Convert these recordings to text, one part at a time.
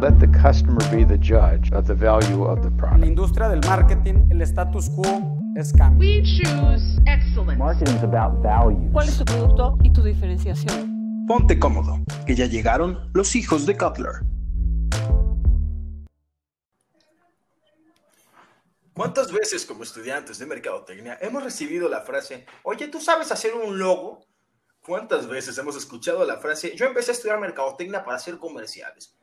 Let the customer be the judge of the value of the product. En la industria del marketing, el status quo es cambio. We choose excellence. Marketing is about value. ¿Cuál es tu producto y tu diferenciación? Ponte cómodo, que ya llegaron los hijos de Cutler. ¿Cuántas veces como estudiantes de mercadotecnia hemos recibido la frase, oye, ¿tú sabes hacer un logo? ¿Cuántas veces hemos escuchado la frase, yo empecé a estudiar mercadotecnia para hacer comerciales?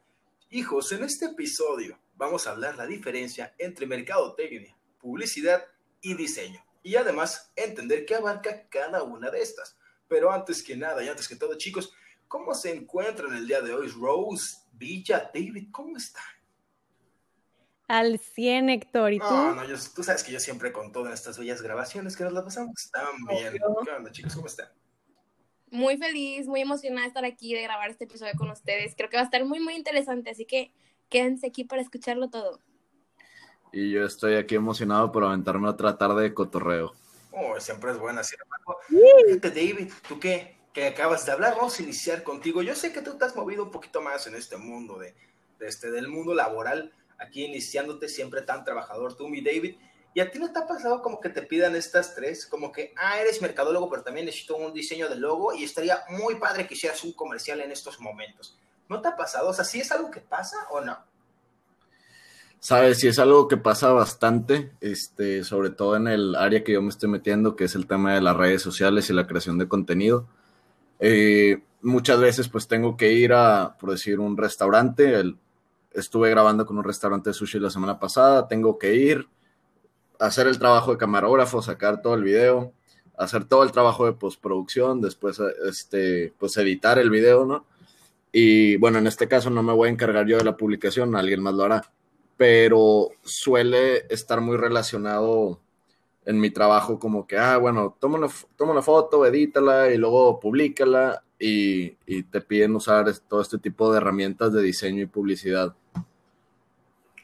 Hijos, en este episodio vamos a hablar la diferencia entre mercadotecnia, publicidad y diseño. Y además, entender qué abarca cada una de estas. Pero antes que nada y antes que todo, chicos, ¿cómo se encuentran el día de hoy? Rose, Villa, David, ¿cómo están? Al 100, Héctor, ¿y tú? No, tú sabes que yo siempre con todas estas bellas grabaciones que nos las pasamos tan bien. ¿Qué onda, chicos? ¿Cómo están? Muy feliz, muy emocionada de estar aquí, de grabar este episodio con ustedes. Creo que va a estar muy, muy interesante, así que quédense aquí para escucharlo todo. Y yo estoy aquí emocionado por aventarme otra tarde de cotorreo. Siempre es buena, sin embargo. Sí. David, ¿tú qué? Que acabas de hablar, vamos a iniciar contigo. Yo sé que tú te has movido un poquito más en este mundo, del mundo laboral, aquí iniciándote siempre tan trabajador, tú, mi David. ¿Y a ti no te ha pasado como que te pidan estas tres? Como que, eres mercadólogo, pero también necesito un diseño de logo y estaría muy padre que hicieras un comercial en estos momentos. ¿No te ha pasado? O sea, ¿sí es algo que pasa o no? Sabes, sí es algo que pasa bastante, sobre todo en el área que yo me estoy metiendo, que es el tema de las redes sociales y la creación de contenido. Muchas veces, pues, tengo que ir a, por decir, un restaurante. Estuve grabando con un restaurante de sushi la semana pasada, tengo que ir, hacer el trabajo de camarógrafo, sacar todo el video, hacer todo el trabajo de postproducción, después pues editar el video, ¿no? Y bueno, en este caso no me voy a encargar yo de la publicación, alguien más lo hará, pero suele estar muy relacionado en mi trabajo como que, bueno, toma una foto, edítala y luego publícala y te piden usar todo este tipo de herramientas de diseño y publicidad.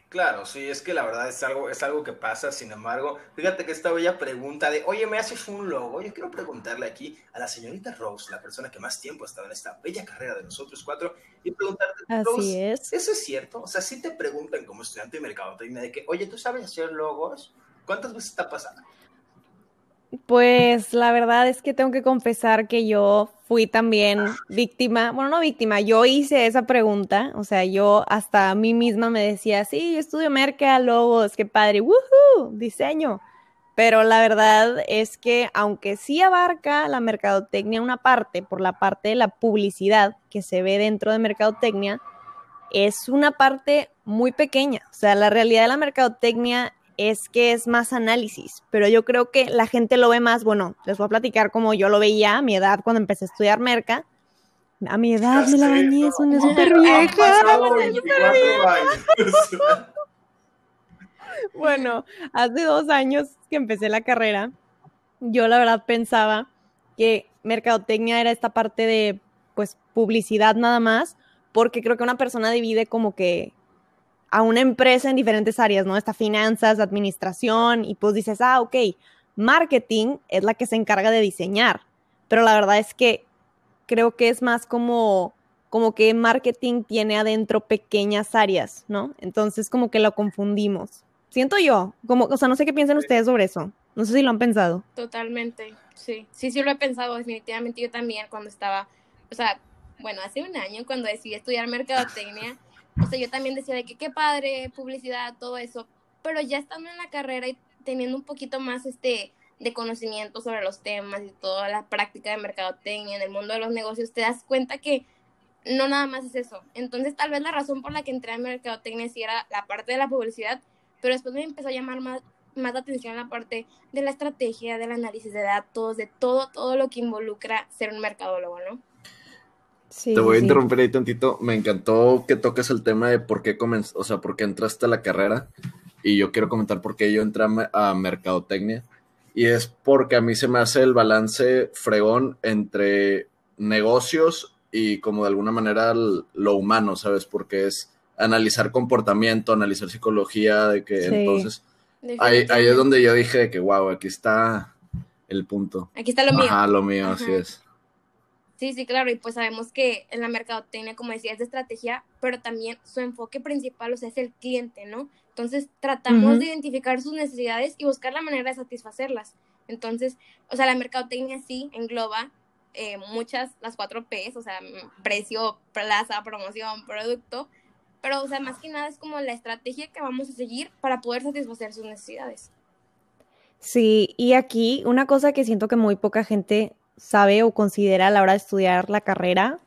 Claro, sí, es que la verdad es algo que pasa, sin embargo, fíjate que esta bella pregunta de, oye, ¿me haces un logo? Yo quiero preguntarle aquí a la señorita Rose, la persona que más tiempo ha estado en esta bella carrera de nosotros cuatro, y preguntarte, así Rose, ¿eso es cierto? O sea, si te preguntan como estudiante de mercadotecnia de que, oye, ¿tú sabes hacer logos? ¿Cuántas veces está pasando? Pues la verdad es que tengo que confesar que yo fui también víctima, bueno, no víctima, yo hice esa pregunta, o sea, yo hasta a mí misma me decía, sí, yo estudio merca, logos, qué padre, ¡woohoo! Diseño, pero la verdad es que aunque sí abarca la mercadotecnia una parte, por la parte de la publicidad que se ve dentro de mercadotecnia, es una parte muy pequeña, o sea, la realidad de la mercadotecnia es que es más análisis, pero yo creo que la gente lo ve más, bueno, les voy a platicar como yo lo veía a mi edad cuando empecé a estudiar merca. A mi edad me la bañé, es una súper vieja. Bueno, hace 2 años que empecé la carrera, yo la verdad pensaba que mercadotecnia era esta parte de, pues, publicidad nada más, porque creo que una persona divide como que a una empresa en diferentes áreas, ¿no? Está finanzas, administración, y pues dices, ok, marketing es la que se encarga de diseñar, pero la verdad es que creo que es más como que marketing tiene adentro pequeñas áreas, ¿no? Entonces como que lo confundimos. Siento yo, como, o sea, no sé qué piensan ustedes sobre eso, no sé si lo han pensado. Totalmente, sí. Sí lo he pensado, definitivamente yo también cuando estaba, o sea, bueno, hace un año cuando decidí estudiar mercadotecnia, o sea, yo también decía de que qué padre, publicidad, todo eso, pero ya estando en la carrera y teniendo un poquito más de conocimiento sobre los temas y toda la práctica de mercadotecnia en el mundo de los negocios, te das cuenta que no nada más es eso. Entonces, tal vez la razón por la que entré a mercadotecnia sí era la parte de la publicidad, pero después me empezó a llamar más la atención la parte de la estrategia, del análisis de datos, de todo lo que involucra ser un mercadólogo, ¿no? Sí, te voy a interrumpir ahí tantito. Me encantó que toques el tema de por qué o sea, por qué entraste a la carrera. Y yo quiero comentar por qué yo entré a mercadotecnia. Y es porque a mí se me hace el balance fregón entre negocios y como de alguna manera lo humano, ¿sabes? Porque es analizar comportamiento, analizar psicología, de que sí, entonces ahí es donde yo dije de que wow, aquí está el punto. Aquí está lo mío. Ajá, lo mío, así es. Sí, claro, y pues sabemos que en la mercadotecnia, como decía, es de estrategia, pero también su enfoque principal, o sea, es el cliente, ¿no? Entonces, tratamos de identificar sus necesidades y buscar la manera de satisfacerlas. Entonces, o sea, la mercadotecnia sí engloba muchas, las 4 P's, o sea, precio, plaza, promoción, producto, pero, o sea, más que nada es como la estrategia que vamos a seguir para poder satisfacer sus necesidades. Sí, y aquí una cosa que siento que muy poca gente sabe o considera a la hora de estudiar la carrera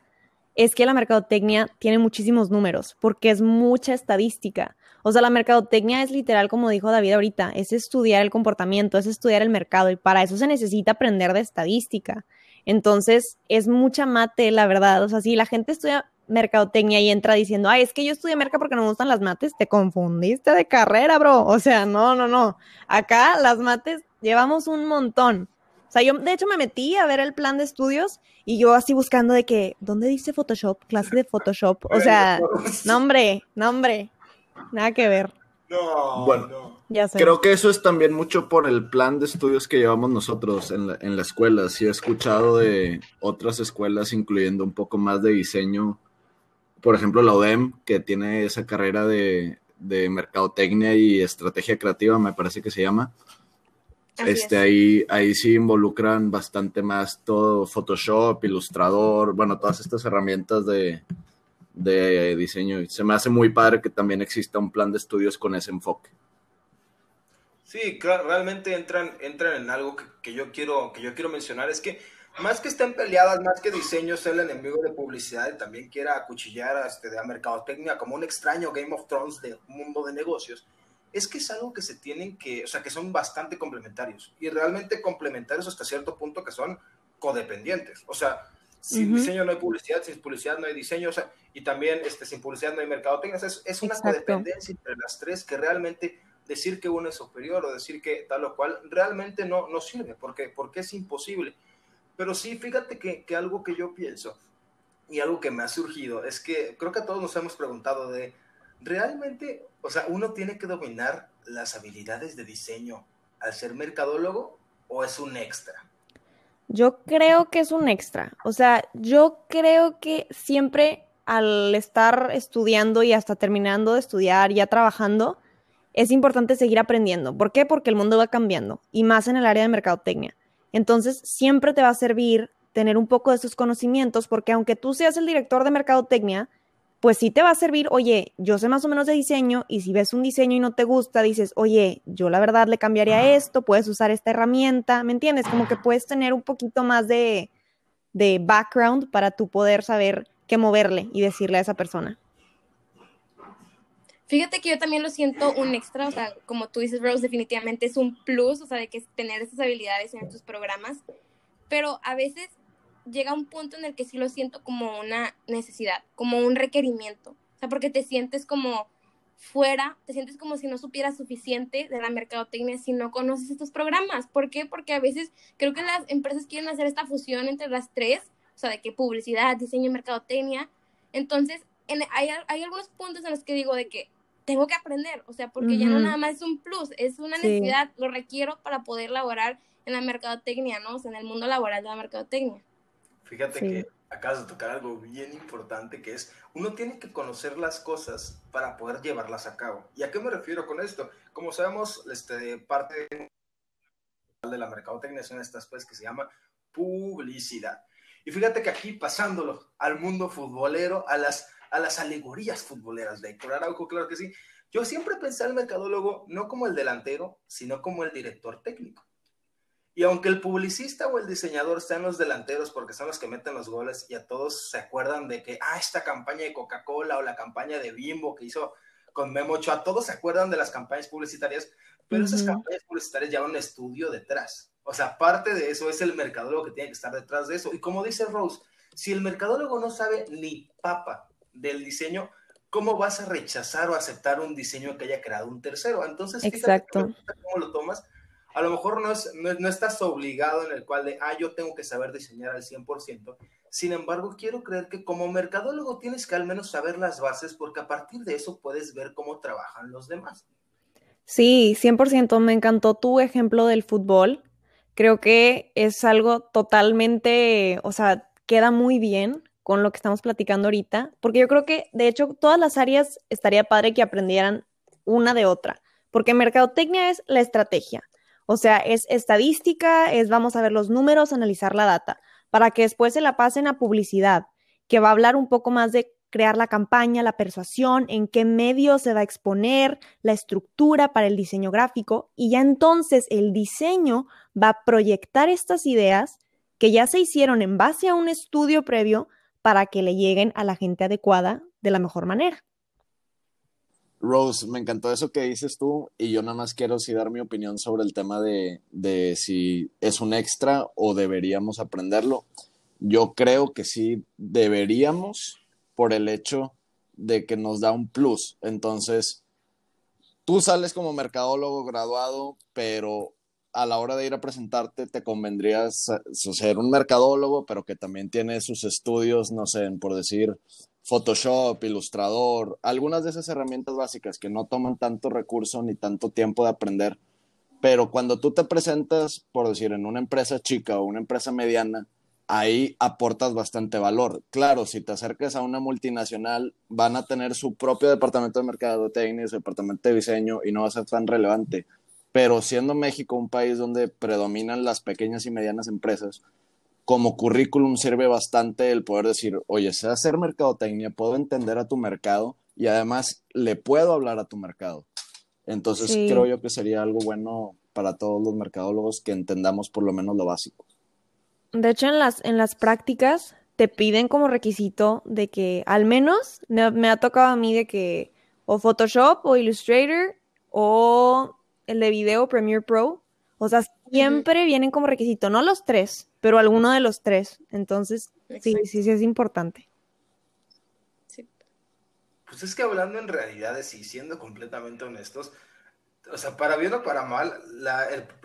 es que la mercadotecnia tiene muchísimos números porque es mucha estadística. O sea, la mercadotecnia es literal, como dijo David ahorita, es estudiar el comportamiento, es estudiar el mercado y para eso se necesita aprender de estadística. Entonces, es mucha mate, la verdad. O sea, si la gente estudia mercadotecnia y entra diciendo, ay, es que yo estudié merca porque no me gustan las mates, te confundiste de carrera, bro. O sea, no. Acá las mates llevamos un montón. O sea, yo de hecho me metí a ver el plan de estudios y yo así buscando de que, ¿dónde dice Photoshop? Clase de Photoshop. O sea, nombre. Nada que ver. No, bueno, ya sé. Creo que eso es también mucho por el plan de estudios que llevamos nosotros en la escuela. Sí he escuchado de otras escuelas, incluyendo un poco más de diseño. Por ejemplo, la UDEM, que tiene esa carrera de mercadotecnia y estrategia creativa, me parece que se llama. Ahí sí involucran bastante más todo Photoshop, Illustrator, bueno, todas estas herramientas de diseño. Se me hace muy padre que también exista un plan de estudios con ese enfoque. Sí, claro, realmente entran en algo que yo quiero mencionar, es que más que estén peleadas, más que diseño sea el enemigo de publicidad y también quiera acuchillar a mercadotecnia como un extraño Game of Thrones de un mundo de negocios, es que es algo que se tienen que, o sea, que son bastante complementarios y realmente complementarios hasta cierto punto que son codependientes, o sea, sin diseño no hay publicidad, sin publicidad no hay diseño, o sea, y también sin publicidad no hay mercadotecnia. Es una codependencia entre las tres que realmente decir que uno es superior o decir que tal o cual realmente no sirve, porque es imposible. Pero sí, fíjate que algo que yo pienso y algo que me ha surgido es que creo que a todos nos hemos preguntado de realmente, o sea, ¿uno tiene que dominar las habilidades de diseño al ser mercadólogo o es un extra? Yo creo que es un extra. O sea, yo creo que siempre al estar estudiando y hasta terminando de estudiar, ya trabajando, es importante seguir aprendiendo. ¿Por qué? Porque el mundo va cambiando y más en el área de mercadotecnia. Entonces, siempre te va a servir tener un poco de esos conocimientos porque aunque tú seas el director de mercadotecnia, pues sí te va a servir, oye, yo sé más o menos de diseño y si ves un diseño y no te gusta, dices, oye, yo la verdad le cambiaría esto, puedes usar esta herramienta, ¿me entiendes? Como que puedes tener un poquito más de background para tú poder saber qué moverle y decirle a esa persona. Fíjate que yo también lo siento un extra, o sea, como tú dices, Rose, definitivamente es un plus, o sea, de que tener esas habilidades en tus programas, pero a veces llega un punto en el que sí lo siento como una necesidad, como un requerimiento. O sea, porque te sientes como fuera, te sientes como si no supieras suficiente de la mercadotecnia si no conoces estos programas. ¿Por qué? Porque a veces creo que las empresas quieren hacer esta fusión entre las tres, o sea, de que publicidad, diseño y mercadotecnia. Entonces, hay algunos puntos en los que digo de que tengo que aprender, o sea, porque ya no nada más es un plus, es una necesidad, lo requiero para poder laborar en la mercadotecnia, ¿no? O sea, en el mundo laboral de la mercadotecnia. Fíjate que acabas de tocar algo bien importante que es, uno tiene que conocer las cosas para poder llevarlas a cabo. ¿Y a qué me refiero con esto? Como sabemos, parte de la mercadotecnia son estas pues que se llama publicidad. Y fíjate que aquí pasándolo al mundo futbolero, a las alegorías futboleras de Héctor Araujo, claro que sí. Yo siempre pensé al mercadólogo no como el delantero, sino como el director técnico. Y aunque el publicista o el diseñador sean los delanteros porque son los que meten los goles y a todos se acuerdan de que, esta campaña de Coca-Cola o la campaña de Bimbo que hizo con Memocho, a todos se acuerdan de las campañas publicitarias, pero esas campañas publicitarias llevan un estudio detrás. O sea, aparte de eso es el mercadólogo que tiene que estar detrás de eso. Y como dice Rose, si el mercadólogo no sabe ni papa del diseño, ¿cómo vas a rechazar o aceptar un diseño que haya creado un tercero? Entonces, exacto. Fíjate cómo lo tomas. A lo mejor no estás obligado en el cual de, yo tengo que saber diseñar al 100%. Sin embargo, quiero creer que como mercadólogo tienes que al menos saber las bases porque a partir de eso puedes ver cómo trabajan los demás. Sí, 100%. Me encantó tu ejemplo del fútbol. Creo que es algo totalmente, o sea, queda muy bien con lo que estamos platicando ahorita, porque yo creo que, de hecho, todas las áreas estaría padre que aprendieran una de otra, porque mercadotecnia es la estrategia, o sea, es estadística, es vamos a ver los números, analizar la data, para que después se la pasen a publicidad, que va a hablar un poco más de crear la campaña, la persuasión, en qué medio se va a exponer, la estructura para el diseño gráfico, y ya entonces el diseño va a proyectar estas ideas que ya se hicieron en base a un estudio previo para que le lleguen a la gente adecuada de la mejor manera. Rose, me encantó eso que dices tú, y yo nada más quiero sí dar mi opinión sobre el tema de si es un extra o deberíamos aprenderlo. Yo creo que sí deberíamos, por el hecho de que nos da un plus. Entonces, tú sales como mercadólogo graduado, pero a la hora de ir a presentarte te convendría ser un mercadólogo, pero que también tiene sus estudios, no sé, por decir Photoshop, Illustrator, algunas de esas herramientas básicas que no toman tanto recurso ni tanto tiempo de aprender. Pero cuando tú te presentas, por decir, en una empresa chica o una empresa mediana, ahí aportas bastante valor. Claro, si te acercas a una multinacional, van a tener su propio departamento de mercadotecnia, su departamento de diseño, y no va a ser tan relevante. Pero siendo México un país donde predominan las pequeñas y medianas empresas, como currículum sirve bastante el poder decir, oye, sé hacer mercadotecnia, puedo entender a tu mercado y además le puedo hablar a tu mercado. Entonces sí, creo yo que sería algo bueno para todos los mercadólogos que entendamos por lo menos lo básico. De hecho, en las prácticas te piden como requisito de que, al menos, me ha tocado a mí de que o Photoshop o Illustrator o el de video Premiere Pro, o sea, siempre vienen como requisito, no los tres, pero alguno de los tres. Entonces, sí es importante. Sí. Pues es que hablando en realidades y siendo completamente honestos, o sea, para bien o para mal,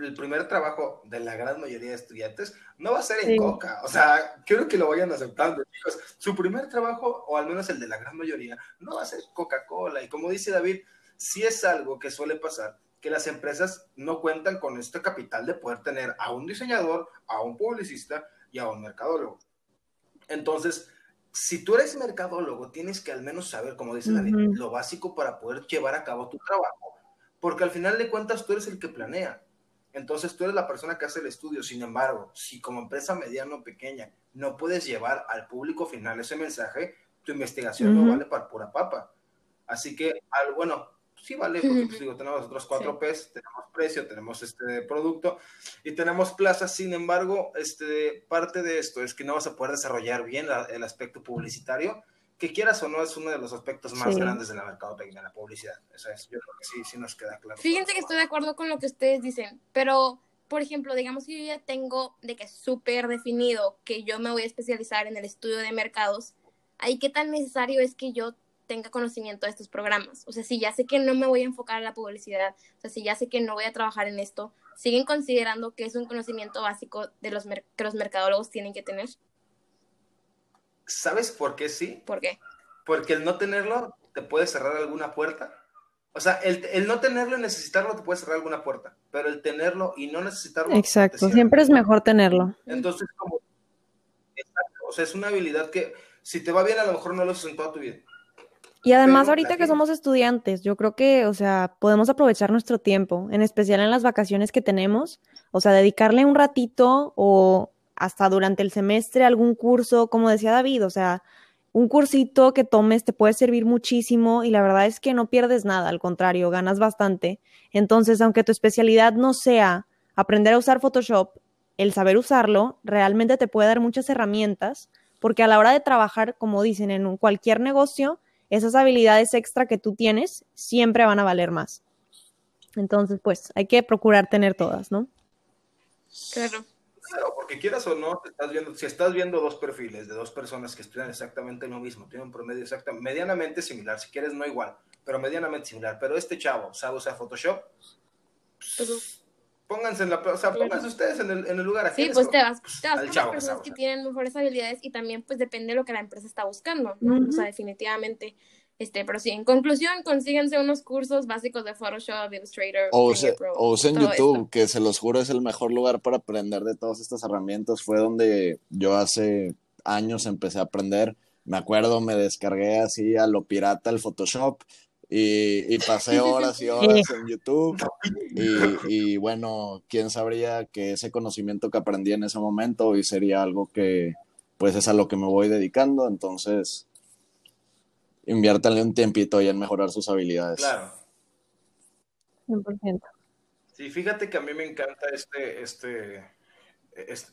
el primer trabajo de la gran mayoría de estudiantes no va a ser en Coca. O sea, creo que lo vayan aceptando, chicos. Su primer trabajo, o al menos el de la gran mayoría, no va a ser Coca-Cola. Y como dice David, sí es algo que suele pasar, que las empresas no cuentan con este capital de poder tener a un diseñador, a un publicista y a un mercadólogo. Entonces, si tú eres mercadólogo, tienes que al menos saber, como dice David, lo básico para poder llevar a cabo tu trabajo. Porque al final de cuentas tú eres el que planea. Entonces tú eres la persona que hace el estudio. Sin embargo, si como empresa mediana o pequeña no puedes llevar al público final ese mensaje, tu investigación no vale para pura papa. Así que, bueno, sí vale, porque pues, digo, tenemos otros 4 P's, tenemos precio, tenemos producto y tenemos plaza. Sin embargo, parte de esto es que no vas a poder desarrollar bien el aspecto publicitario, que quieras o no, es uno de los aspectos más grandes de la mercadotecnia, la publicidad. Eso es, yo creo que sí nos queda claro. Fíjense que estoy de acuerdo con lo que ustedes dicen, pero, por ejemplo, digamos que yo ya tengo de que súper definido que yo me voy a especializar en el estudio de mercados, ahí qué tan necesario es que yo tenga conocimiento de estos programas. O sea, si ya sé que no me voy a enfocar a la publicidad, o sea, si ya sé que no voy a trabajar en esto, ¿siguen considerando que es un conocimiento básico de que los mercadólogos tienen que tener? ¿Sabes por qué sí? ¿Por qué? Porque el no tenerlo te puede cerrar alguna puerta. O sea, el no tenerlo y necesitarlo te puede cerrar alguna puerta, pero el tenerlo y no necesitarlo... Exacto, siempre es mejor tenerlo. Entonces, como... Exacto, o sea, es una habilidad que si te va bien, a lo mejor no lo haces en toda tu vida. Y además, pero ahorita que somos estudiantes, yo creo que, o sea, podemos aprovechar nuestro tiempo, en especial en las vacaciones que tenemos, o sea, dedicarle un ratito o... hasta durante el semestre algún curso, como decía David, o sea, un cursito que tomes te puede servir muchísimo y la verdad es que no pierdes nada, al contrario, ganas bastante. Entonces, aunque tu especialidad no sea aprender a usar Photoshop, el saber usarlo realmente te puede dar muchas herramientas, porque a la hora de trabajar, como dicen, en cualquier negocio, esas habilidades extra que tú tienes siempre van a valer más. Entonces, pues, hay que procurar tener todas, ¿no? Claro. Claro, porque quieras o no, si estás viendo 2 perfiles de 2 personas que estudian exactamente lo mismo, tienen un promedio medianamente similar, si quieres no igual, pero medianamente similar, pero este chavo sabe usar Photoshop, pónganse en la, o sea, pónganse ustedes en el lugar. Sí, pues te vas con las personas que tienen mejores habilidades y también pues depende de lo que la empresa está buscando, ¿no? O sea, definitivamente... pero sí, en conclusión, consíguense unos cursos básicos de Photoshop, Illustrator, o usen YouTube, esto, que se los juro es el mejor lugar para aprender de todas estas herramientas. Fue donde yo hace años empecé a aprender. Me acuerdo, me descargué así a lo pirata el Photoshop y pasé horas y horas en YouTube y bueno, quién sabría que ese conocimiento que aprendí en ese momento hoy sería algo que pues es a lo que me voy dedicando. Entonces inviértanle un tiempito y en mejorar sus habilidades. Claro. 100%. Sí, fíjate que a mí me encanta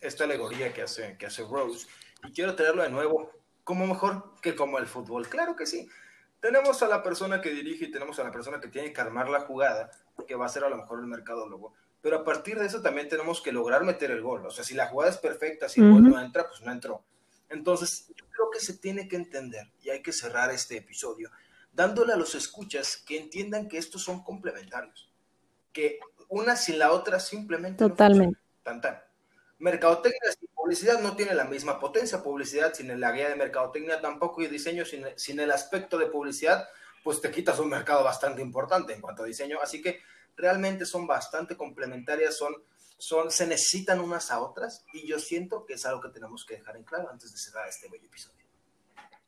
esta alegoría que hace Rose, y quiero traerlo de nuevo. ¿Cómo mejor que como el fútbol? Claro que sí. Tenemos a la persona que dirige y tenemos a la persona que tiene que armar la jugada, que va a ser a lo mejor el mercadólogo, pero a partir de eso también tenemos que lograr meter el gol. O sea, si la jugada es perfecta, si el gol no entra, pues no entró. Entonces, yo creo que se tiene que entender, y hay que cerrar este episodio, dándole a los escuchas que entiendan que estos son complementarios, que una sin la otra simplemente totalmente no funciona. Tan. Mercadotecnia sin publicidad no tiene la misma potencia, publicidad sin la guía de mercadotecnia tampoco, y diseño sin el aspecto de publicidad, pues te quitas un mercado bastante importante en cuanto a diseño, así que realmente son bastante complementarias, se necesitan unas a otras, y yo siento que es algo que tenemos que dejar en claro antes de cerrar este bello episodio.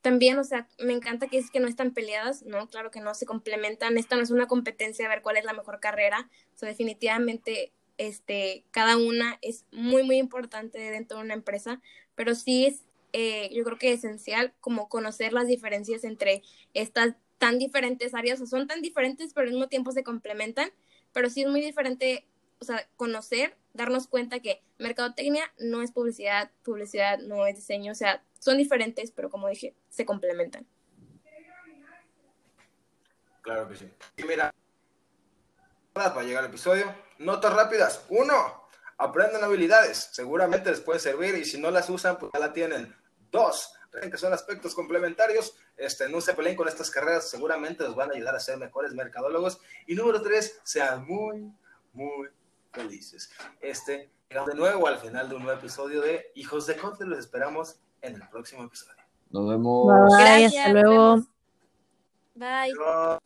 También, o sea, me encanta que dices que no están peleadas, ¿no? Claro que no, se complementan. Esta no es una competencia de ver cuál es la mejor carrera. O sea, definitivamente cada una es muy, muy importante dentro de una empresa, pero sí es, yo creo que esencial como conocer las diferencias entre estas tan diferentes áreas. O sea, son tan diferentes, pero al mismo tiempo se complementan, pero sí es muy diferente, o sea, conocer, darnos cuenta que mercadotecnia no es publicidad, publicidad no es diseño, o sea, son diferentes, pero como dije, se complementan. Claro que sí. Y mira, para llegar al episodio, notas rápidas. 1, aprendan habilidades. Seguramente les puede servir y si no las usan, pues ya la tienen. 2, creen que son aspectos complementarios. No se peleen con estas carreras, seguramente los van a ayudar a ser mejores mercadólogos. Y 3, sean muy, muy felices. Llegamos de nuevo al final de un nuevo episodio de Hijos de Cutler. Los esperamos en el próximo episodio. Nos vemos. Bye. Gracias. Hasta luego. Bye.